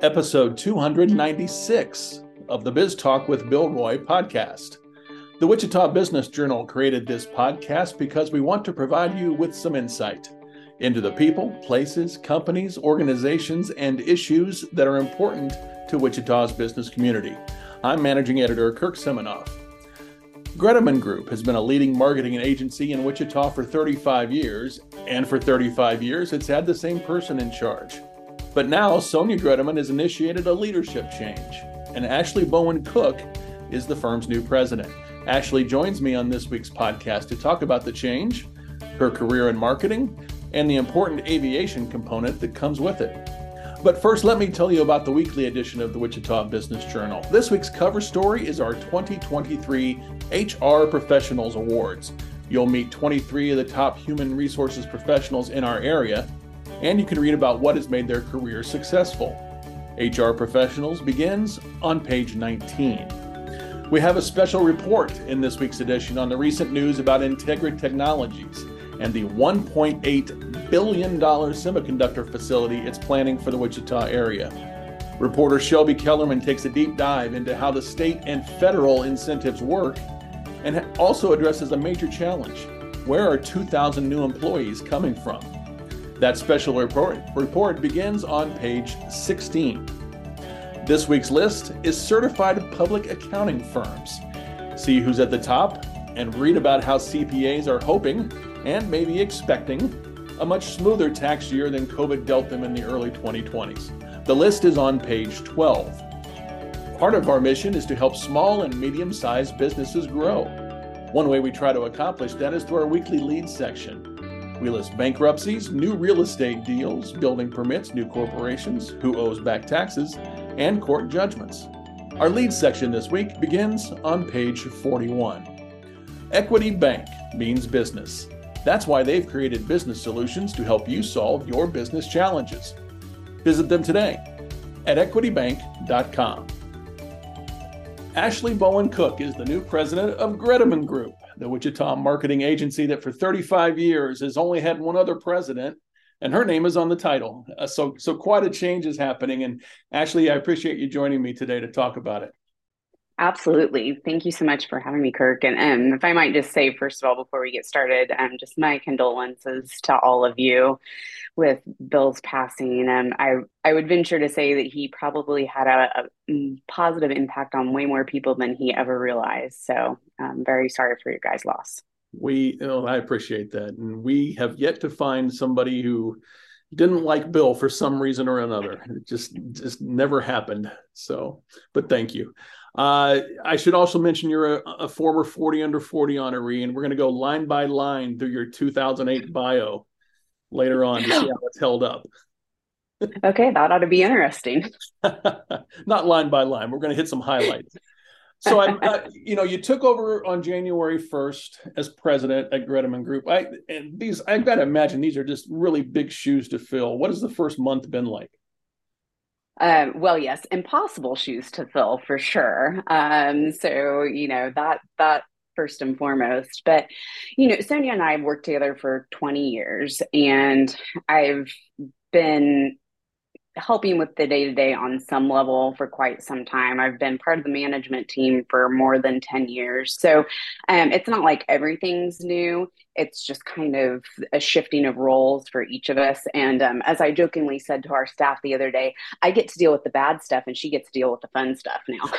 Episode 296 of the Biz Talk with Bill Roy podcast. The Wichita Business Journal created this podcast because we want to provide you with some insight into the people, places, companies, organizations, and issues that are important to Wichita's business community. I'm managing editor Kirk Semenoff. Greteman Group has been a leading marketing agency in Wichita for 35 years, and for 35 years, it's had the same person in charge. But now, Sonia Greteman has initiated a leadership change, and Ashley Bowen Cook is the firm's new president. Ashley joins me on this week's podcast to talk about the change, her career in marketing, and the important aviation component that comes with it. But first, let me tell you about the weekly edition of the Wichita Business Journal. This week's cover story is our 2023 HR Professionals Awards. You'll meet 23 of the top human resources professionals in our area, and you can read about what has made their career successful. HR Professionals begins on page 19. We have a special report in this week's edition on the recent news about Integra Technologies and the $1.8 billion semiconductor facility it's planning for the Wichita area. Reporter Shelby Kellerman takes a deep dive into how the state and federal incentives work and also addresses a major challenge. Where are 2,000 new employees coming from? That special report begins on page 16. This week's list is certified public accounting firms. See who's at the top and read about how CPAs are hoping and maybe expecting a much smoother tax year than COVID dealt them in the early 2020s. The list is on page 12. Part of our mission is to help small and medium-sized businesses grow. One way we try to accomplish that is through our weekly lead section. We list bankruptcies, new real estate deals, building permits, new corporations, who owes back taxes, and court judgments. Our lead section this week begins on page 41. Equity Bank means business. That's why they've created business solutions to help you solve your business challenges. Visit them today at equitybank.com. Ashley Bowen Cook is the new president of Greteman Group, the Wichita marketing agency that for 35 years has only had one other president, and her name is on the title. So quite a change is happening. And Ashley, I appreciate you joining me today to talk about it. Absolutely. Thank you so much for having me, Kirk. And if I might just say, first of all, before we get started, just my condolences to all of you with Bill's passing. I would venture to say that he probably had a positive impact on way more people than he ever realized. So I'm very sorry for your guys' loss. I appreciate that. And we have yet to find somebody who didn't like Bill for some reason or another. It just never happened. So, but thank you. I should also mention you're a former 40 under 40 honoree, and we're going to go line by line through your 2008 bio later on to see how it's held up. Okay, that ought to be interesting. Not line by line. We're going to hit some highlights. So, you took over on January 1st as president at Greteman Group. I've got to imagine these are just really big shoes to fill. What has the first month been like? Yes, impossible shoes to fill for sure. That first and foremost. But, Sonia and I have worked together for 20 years, and I've been helping with the day-to-day on some level for quite some time. I've been part of the management team for more than 10 years. So it's not like everything's new. It's just kind of a shifting of roles for each of us. And as I jokingly said to our staff the other day, I get to deal with the bad stuff and she gets to deal with the fun stuff now.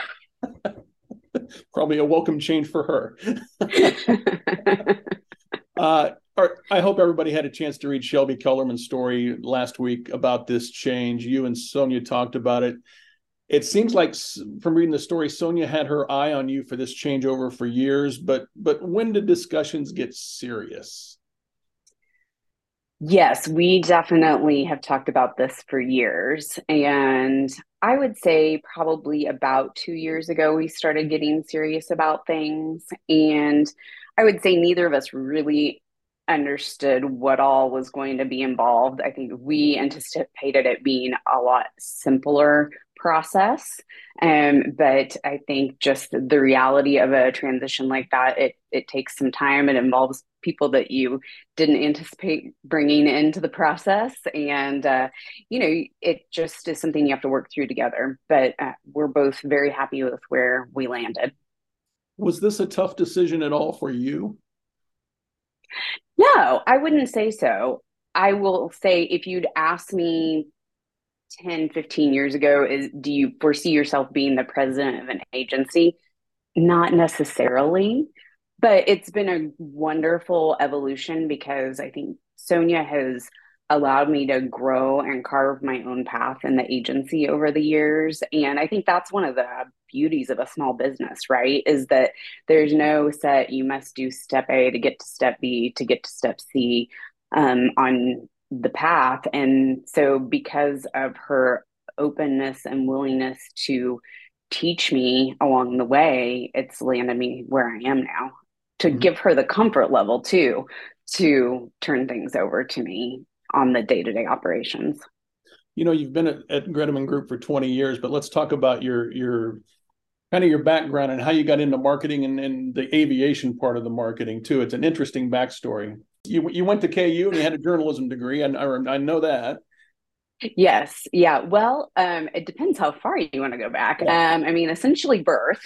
Probably a welcome change for her. I hope everybody had a chance to read Shelby Kellerman's story last week about this change. You and Sonia talked about it. It seems like from reading the story, Sonia had her eye on you for this changeover for years, but when did discussions get serious? Yes, we definitely have talked about this for years. And I would say probably about 2 years ago, we started getting serious about things. And I would say neither of us really understood what all was going to be involved. I think we anticipated it being a lot simpler process. But I think just the reality of a transition like that, it takes some time. It involves people that you didn't anticipate bringing into the process. And, it just is something you have to work through together. But we're both very happy with where we landed. Was this a tough decision at all for you? No, I wouldn't say so. I will say if you'd asked me 10, 15 years ago, do you foresee yourself being the president of an agency? Not necessarily, but it's been a wonderful evolution because I think Sonia has allowed me to grow and carve my own path in the agency over the years. And I think that's one of the beauties of a small business, right? Is that there's no set, you must do step A to get to step B to get to step C on the path. And so because of her openness and willingness to teach me along the way, it's landed me where I am now, to give her the comfort level too, to turn things over to me on the day-to-day operations. You know, you've been at Greteman Group for 20 years, but let's talk about your kind of your background and how you got into marketing and the aviation part of the marketing too. It's an interesting backstory. You went to KU and you had a journalism degree, and I know that. Yes. Yeah. Well, it depends how far you want to go back. Yeah. Essentially birth.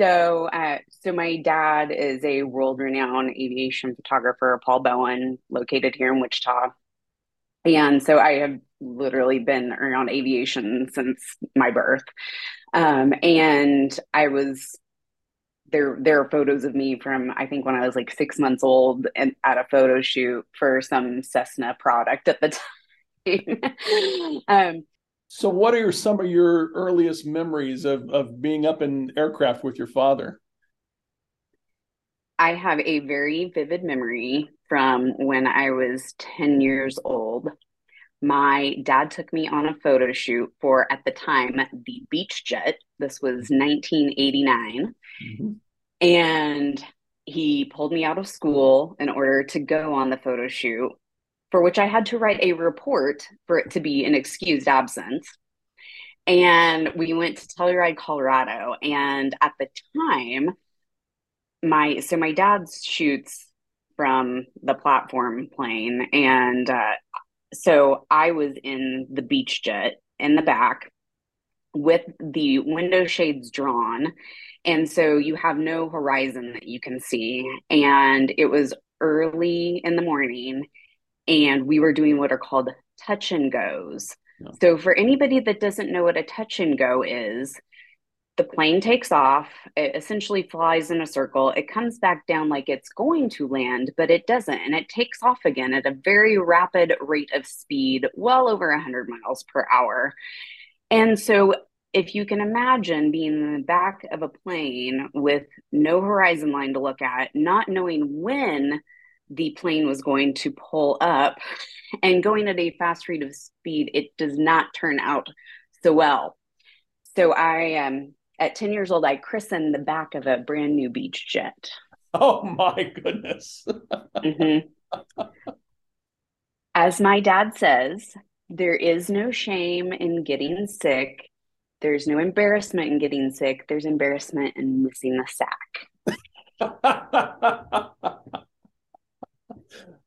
So my dad is a world-renowned aviation photographer, Paul Bowen, located here in Wichita. And so I have literally been around aviation since my birth. And I was... There are photos of me from, I think, when I was like 6 months old and at a photo shoot for some Cessna product at the time. So what are some of your earliest memories of being up in aircraft with your father? I have a very vivid memory from when I was 10 years old. My dad took me on a photo shoot for, at the time, the Beach Jet. This was 1989. And he pulled me out of school in order to go on the photo shoot, for which I had to write a report for it to be an excused absence. And we went to Telluride, Colorado. And at the time, my dad shoots from the platform plane. And so I was in the Beach Jet in the back with the window shades drawn. And so you have no horizon that you can see. And it was early in the morning and we were doing what are called touch and goes. Yeah. So for anybody that doesn't know what a touch and go is, the plane takes off, it essentially flies in a circle, it comes back down like it's going to land, but it doesn't. And it takes off again at a very rapid rate of speed, well over 100 miles per hour. And so if you can imagine being in the back of a plane with no horizon line to look at, not knowing when the plane was going to pull up and going at a fast rate of speed, it does not turn out so well. So I, at 10 years old, I christened the back of a brand new Beach Jet. Oh my goodness. As my dad says, there is no shame in getting sick. There's no embarrassment in getting sick. There's embarrassment in missing the sack.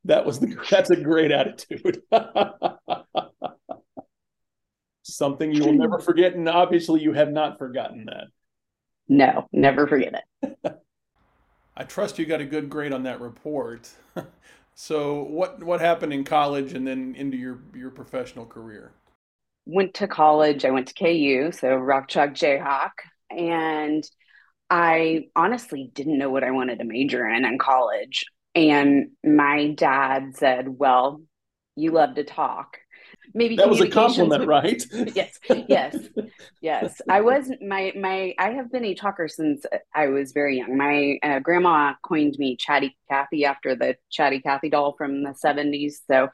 That's a great attitude. Something you will never forget. And obviously you have not forgotten that. No, never forget it. I trust you got a good grade on that report. So what happened in college and then into your professional career? Went to college. I went to KU, so Rock Chalk Jayhawk. And I honestly didn't know what I wanted to major in college. And my dad said, well, you love to talk. Maybe that was a compliment, right? Yes. I was I have been a talker since I was very young. My grandma coined me Chatty Cathy after the Chatty Cathy doll from the 70s. So,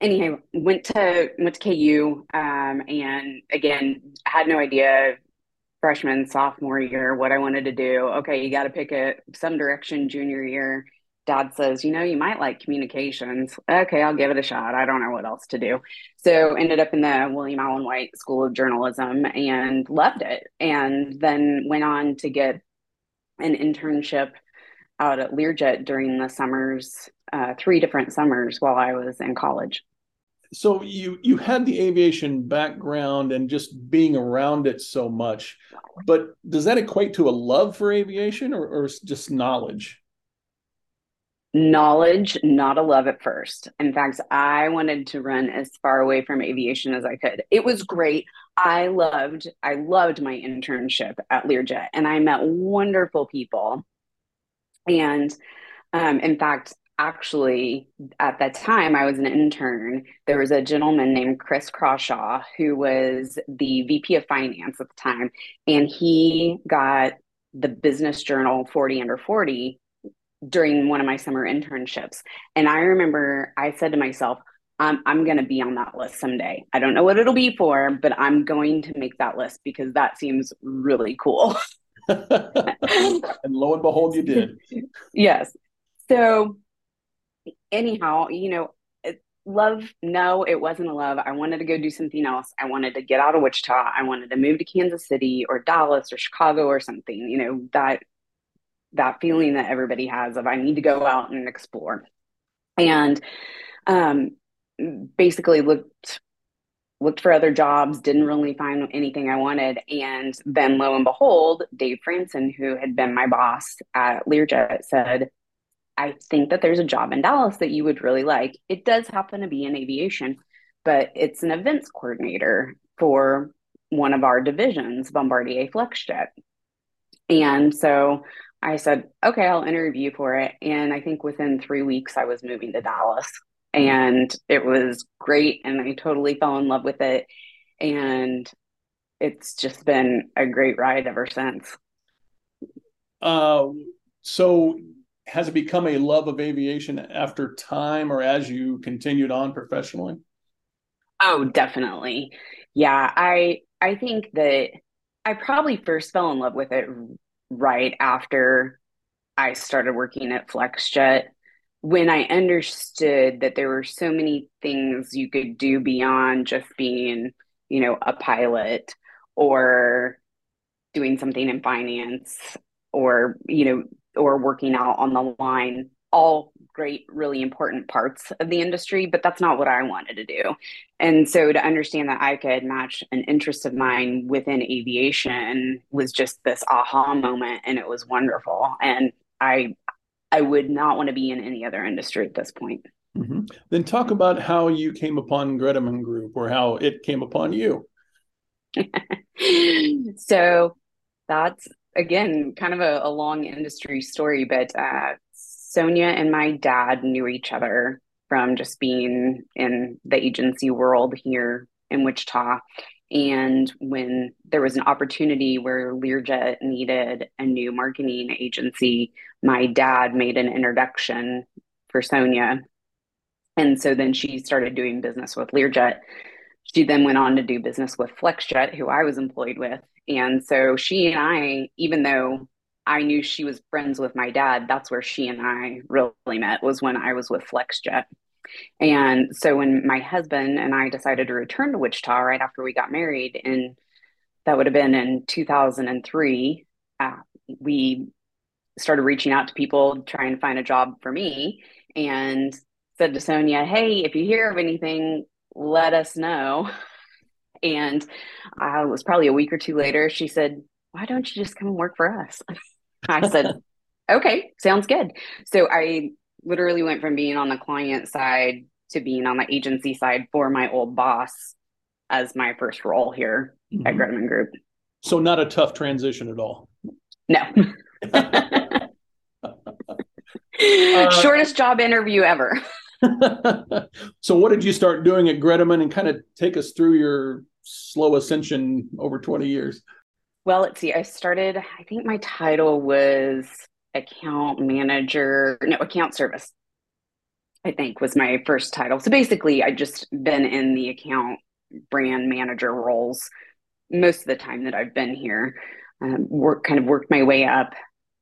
anyway, went to KU, and again had no idea freshman, sophomore year what I wanted to do. Okay, you got to pick some direction junior year. dad says, you know, you might like communications. Okay, I'll give it a shot. I don't know what else to do. So ended up in the William Allen White School of Journalism and loved it. And then went on to get an internship out at Learjet during the summers, 3 different summers while I was in college. So you had the aviation background and just being around it so much, but does that equate to a love for aviation or just knowledge? Knowledge, not a love at first. In fact, I wanted to run as far away from aviation as I could. It was great. I loved my internship at Learjet, and I met wonderful people. And in fact, actually, at that time, I was an intern. There was a gentleman named Chris Crawshaw, who was the VP of Finance at the time, and he got the Business Journal 40 Under 40 during one of my summer internships. And I remember I said to myself, I'm going to be on that list someday. I don't know what it'll be for, but I'm going to make that list because that seems really cool. And lo and behold, you did. Yes. So anyhow, you know, love, no, it wasn't a love. I wanted to go do something else. I wanted to get out of Wichita. I wanted to move to Kansas City or Dallas or Chicago or something, you know, that feeling that everybody has of I need to go out and explore. And basically looked for other jobs, didn't really find anything I wanted. And then lo and behold, Dave Franson, who had been my boss at Learjet, said, I think that there's a job in Dallas that you would really like. It does happen to be in aviation, but it's an events coordinator for one of our divisions, Bombardier Flexjet. And so I said, okay, I'll interview for it. And I think within 3 weeks, I was moving to Dallas. And it was great. And I totally fell in love with it. And it's just been a great ride ever since. So has it become a love of aviation after time or as you continued on professionally? Oh, definitely. Yeah, I think that I probably first fell in love with it right after I started working at Flexjet, when I understood that there were so many things you could do beyond just being, you know, a pilot or doing something in finance or, you know, or working out on the line, all great, really important parts of the industry, but that's not what I wanted to do. And so to understand that I could match an interest of mine within aviation was just this aha moment, and it was wonderful. And I would not want to be in any other industry at this point. Mm-hmm. Then talk about how you came upon Greteman Group or how it came upon you. So that's, again, kind of a long industry story, but Sonia and my dad knew each other from just being in the agency world here in Wichita. And when there was an opportunity where Learjet needed a new marketing agency, my dad made an introduction for Sonia. And so then she started doing business with Learjet. She then went on to do business with Flexjet, who I was employed with. And so she and I, even though I knew she was friends with my dad, that's where she and I really met, was when I was with Flexjet. And so when my husband and I decided to return to Wichita right after we got married, and that would have been in 2003, we started reaching out to people trying to find a job for me, and said to Sonia, hey, if you hear of anything, let us know. And it was probably a week or two later, she said, why don't you just come and work for us? I said, okay, sounds good. So I literally went from being on the client side to being on the agency side for my old boss as my first role here mm-hmm. at Greteman Group. So not a tough transition at all. No. Shortest job interview ever. So what did you start doing at Greteman, and kind of take us through your slow ascension over 20 years? Well, let's see. I started, I think my title was account service, I think was my first title. So basically I just been in the account brand manager roles most of the time that I've been here, worked my way up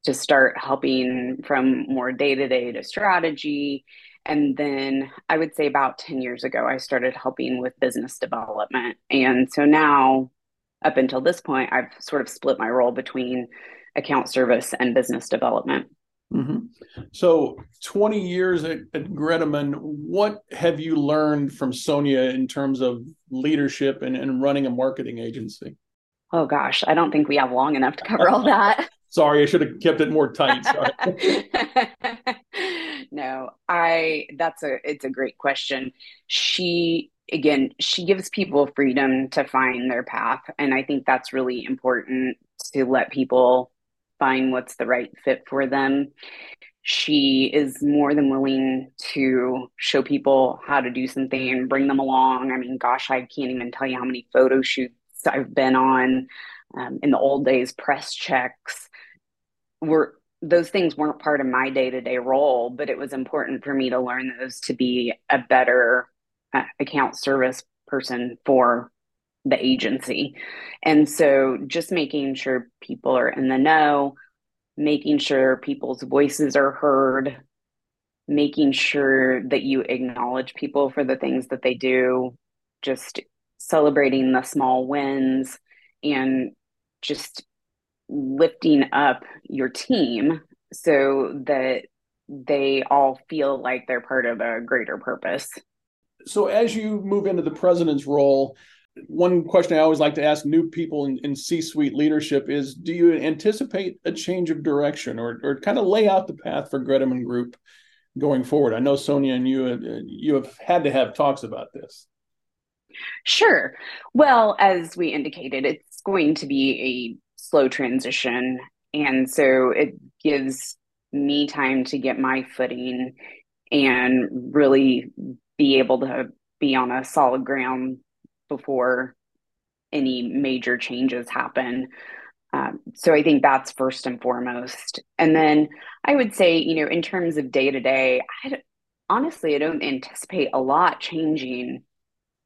to start helping from more day-to-day to strategy. And then I would say about 10 years ago, I started helping with business development. And so now, up until this point, I've sort of split my role between account service and business development. Mm-hmm. So 20 years at Greteman, what have you learned from Sonia in terms of leadership and running a marketing agency? Oh, gosh, I don't think we have long enough to cover all that. Sorry, I should have kept it more tight. Sorry. No, it's a great question. She gives people freedom to find their path. And I think that's really important, to let people find what's the right fit for them. She is more than willing to show people how to do something and bring them along. I mean, gosh, I can't even tell you how many photo shoots I've been on. In the old days, press checks those things weren't part of my day-to-day role, but it was important for me to learn those to be a better account service person for the agency. And so just making sure people are in the know, making sure people's voices are heard, making sure that you acknowledge people for the things that they do, just celebrating the small wins, and just lifting up your team so that they all feel like they're part of a greater purpose. So as you move into the president's role, one question I always like to ask new people in C-suite leadership is, do you anticipate a change of direction or kind of lay out the path for Greteman Group going forward? I know Sonia and you have had to have talks about this. Sure. Well, as we indicated, it's going to be a slow transition. And so it gives me time to get my footing and really be able to be on a solid ground before any major changes happen. So I think that's first and foremost. And then I would say, in terms of day to day, I don't anticipate a lot changing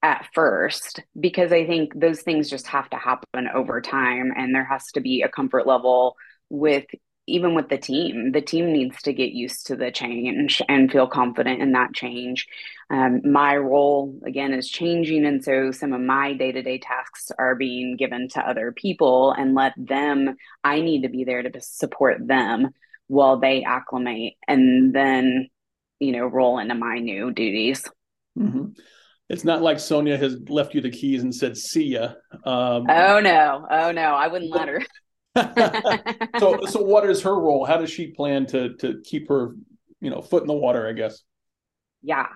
at first, because I think those things just have to happen over time. And there has to be a comfort level even with the team. The team needs to get used to the change and feel confident in that change. My role, again, is changing. And so some of my day-to-day tasks are being given to other people, and I need to be there to support them while they acclimate and then, roll into my new duties. Mm-hmm. It's not like Sonia has left you the keys and said, see ya. Oh, no. I wouldn't let her. So what is her role? How does she plan to keep her, foot in the water, I guess? Yeah,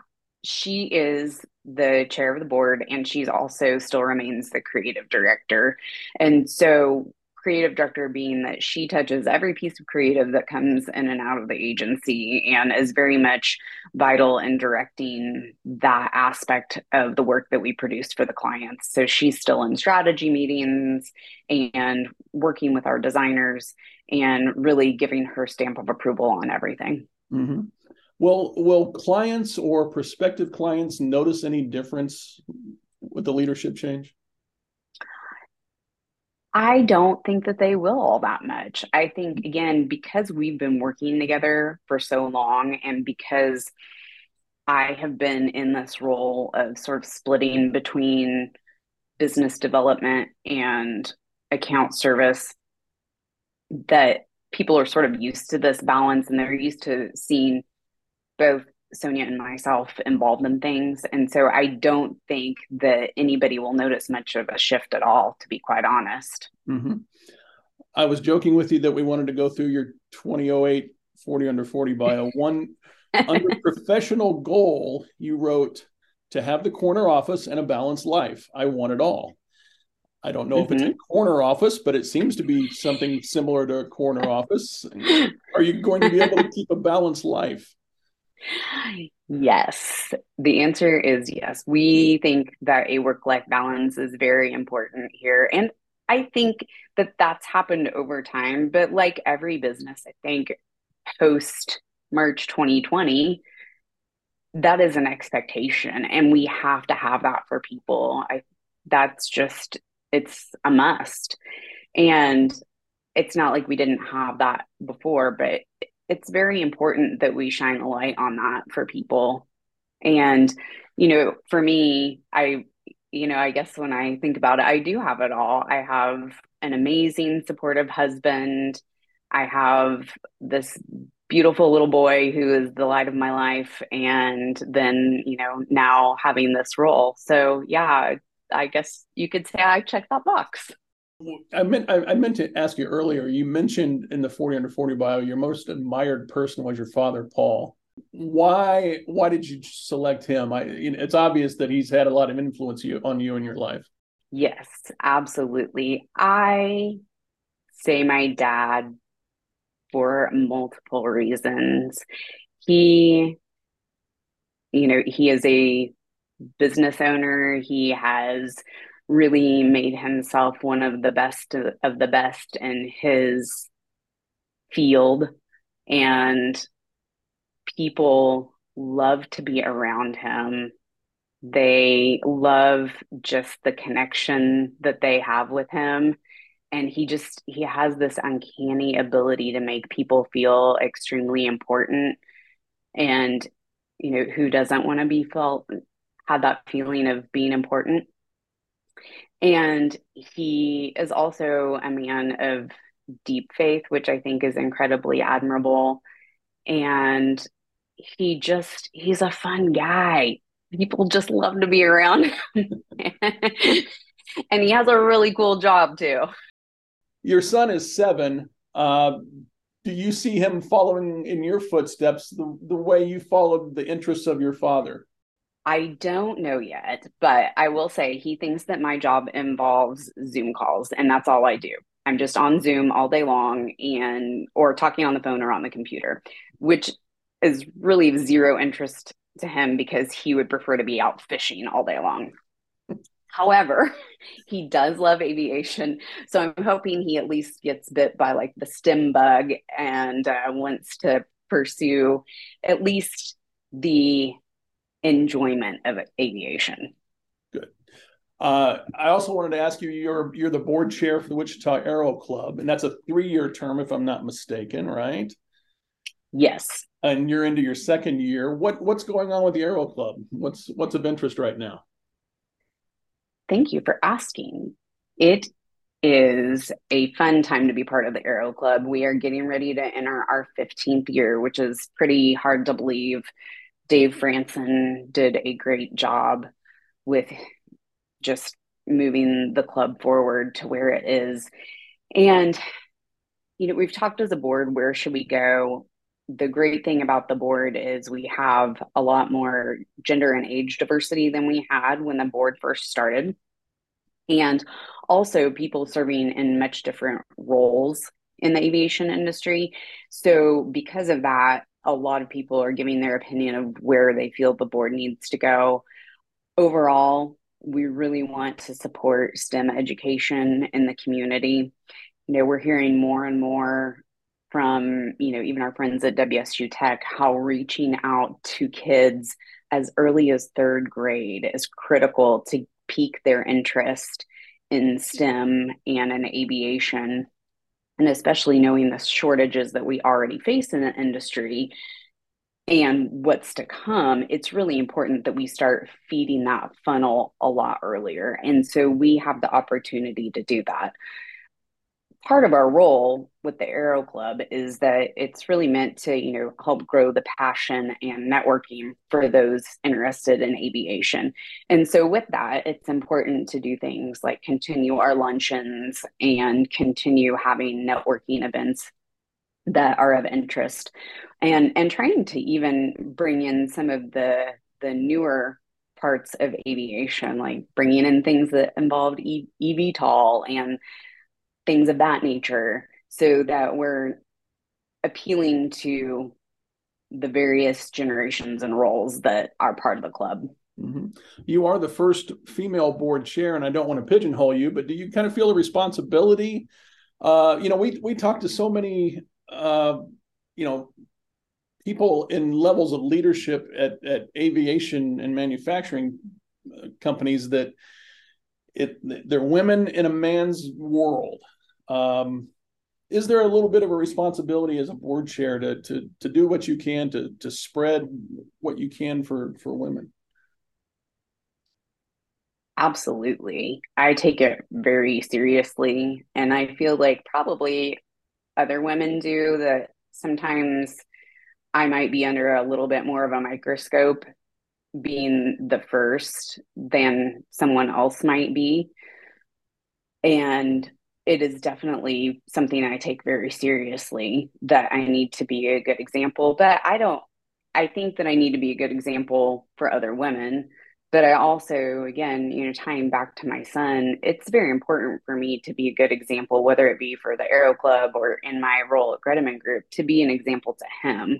she is the chair of the board, and she's also still remains the creative director. And so creative director being that she touches every piece of creative that comes in and out of the agency and is very much vital in directing that aspect of the work that we produce for the clients. So she's still in strategy meetings and working with our designers and really giving her stamp of approval on everything. Mm-hmm. Well, will clients or prospective clients notice any difference with the leadership change? I don't think that they will all that much. I think, again, because we've been working together for so long, and because I have been in this role of sort of splitting between business development and account service, that people are sort of used to this balance, and they're used to seeing both Sonia and myself involved in things. And so I don't think that anybody will notice much of a shift at all, to be quite honest. Mm-hmm. I was joking with you that we wanted to go through your 2008 40 under 40 bio. One under professional goal, you wrote, to have the corner office and a balanced life. I want it all. I don't know if it's a corner office, but it seems to be something similar to a corner office. Are you going to be able to keep a balanced life? Yes, the answer is yes. We think that a work-life balance is very important here. And I think that that's happened over time. But like every business, I think post March 2020, that is an expectation. And we have to have that for people. That's just, it's a must. And it's not like we didn't have that before, but it's very important that we shine a light on that for people. And, you know, for me, I guess when I think about it, I do have it all. I have an amazing, supportive husband. I have this beautiful little boy who is the light of my life. And then, you know, now having this role. So yeah, I guess you could say I checked that box. I meant to ask you earlier, you mentioned in the 40 under 40 bio, your most admired person was your father, Paul. Why did you select him? It's obvious that he's had a lot of influence on you in your life. Yes, absolutely. I say my dad for multiple reasons. He is a business owner. He has really made himself one of the best of the best in his field. And people love to be around him. They love just the connection that they have with him. And he has this uncanny ability to make people feel extremely important. And, you know, who doesn't want to have that feeling of being important? And he is also a man of deep faith, which I think is incredibly admirable. And he's a fun guy. People just love to be around him. And he has a really cool job too. Your son is 7. Do you see him following in your footsteps the way you followed the interests of your father? I don't know yet, but I will say he thinks that my job involves Zoom calls, and that's all I do. I'm just on Zoom all day long or talking on the phone or on the computer, which is really of zero interest to him because he would prefer to be out fishing all day long. However, he does love aviation, so I'm hoping he at least gets bit by like the STEM bug and wants to pursue at least the enjoyment of aviation. Good. I also wanted to ask you, you're the board chair for the Wichita Aero Club, and that's a 3-year term, if I'm not mistaken, right? Yes. And you're into your 2nd year. What's going on with the Aero Club? What's of interest right now? Thank you for asking. It is a fun time to be part of the Aero Club. We are getting ready to enter our 15th year, which is pretty hard to believe. Dave Franson did a great job with just moving the club forward to where it is. And, you know, we've talked as a board, where should we go? The great thing about the board is we have a lot more gender and age diversity than we had when the board first started. And also people serving in much different roles in the aviation industry. So because of that, a lot of people are giving their opinion of where they feel the board needs to go. Overall, we really want to support STEM education in the community. You know, we're hearing more and more from, you know, even our friends at WSU Tech, how reaching out to kids as early as 3rd grade is critical to pique their interest in STEM and in aviation. And especially knowing the shortages that we already face in the industry and what's to come, it's really important that we start feeding that funnel a lot earlier. And so we have the opportunity to do that. Part of our role with the Aero Club is that it's really meant to, you know, help grow the passion and networking for those interested in aviation. And so with that, it's important to do things like continue our luncheons and continue having networking events that are of interest, and trying to even bring in some of the newer parts of aviation, like bringing in things that involved eVTOL and things of that nature, so that we're appealing to the various generations and roles that are part of the club. Mm-hmm. You are the first female board chair, and I don't want to pigeonhole you, but do you kind of feel a responsibility? You know, we talk to so many, you know, people in levels of leadership at aviation and manufacturing companies that they're women in a man's world. is there a little bit of a responsibility as a board chair to do what you can to spread what you can for women? Absolutely. I take it very seriously. And I feel like probably other women do that. Sometimes I might be under a little bit more of a microscope being the first than someone else might be. And it is definitely something I take very seriously, that I need to be a good example. But I think that I need to be a good example for other women. But I also, again, tying back to my son, it's very important for me to be a good example, whether it be for the Aero Club or in my role at Greteman Group, to be an example to him,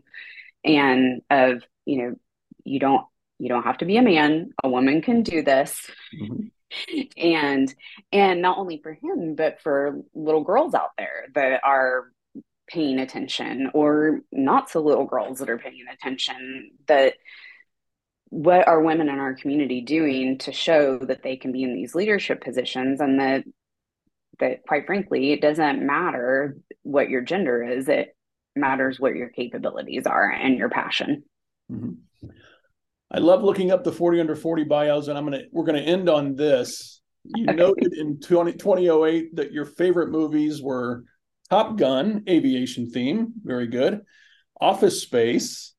and of, you don't have to be a man. A woman can do this. Mm-hmm. And not only for him, but for little girls out there that are paying attention, or not so little girls that are paying attention, that what are women in our community doing to show that they can be in these leadership positions, and that quite frankly, it doesn't matter what your gender is, it matters what your capabilities are and your passion. Mm-hmm. I love looking up the 40 under 40 bios, and we're going to end on this. You noted in 2008 that your favorite movies were Top Gun, aviation theme, very good, Office Space,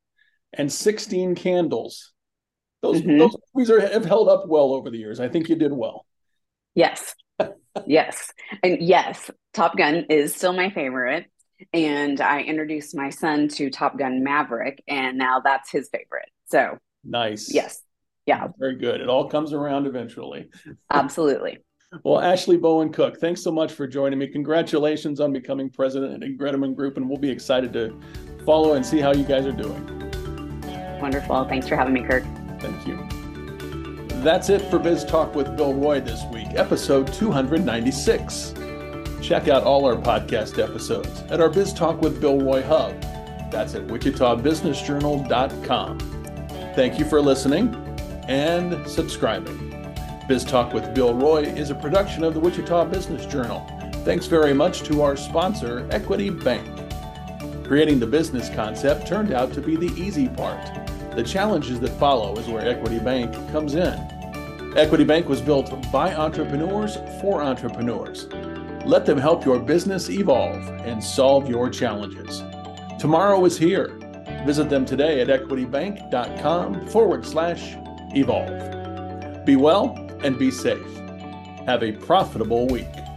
and 16 Candles. Those movies have held up well over the years. I think you did well. Yes. Yes. And yes, Top Gun is still my favorite. And I introduced my son to Top Gun Maverick, and now that's his favorite. So. Nice. Yes. Yeah. Very good. It all comes around eventually. Absolutely. Well, Ashley Bowen Cook, thanks so much for joining me. Congratulations on becoming president at Greteman Group, and we'll be excited to follow and see how you guys are doing. Wonderful. Thanks for having me, Kirk. Thank you. That's it for Biz Talk with Bill Roy this week, episode 296. Check out all our podcast episodes at our Biz Talk with Bill Roy hub. That's at wichitabusinessjournal.com. Thank you for listening and subscribing. Biz Talk with Bill Roy is a production of the Wichita Business Journal. Thanks very much to our sponsor, Equity Bank. Creating the business concept turned out to be the easy part. The challenges that follow is where Equity Bank comes in. Equity Bank was built by entrepreneurs for entrepreneurs. Let them help your business evolve and solve your challenges. Tomorrow is here. Visit them today at equitybank.com/evolve. Be well and be safe. Have a profitable week.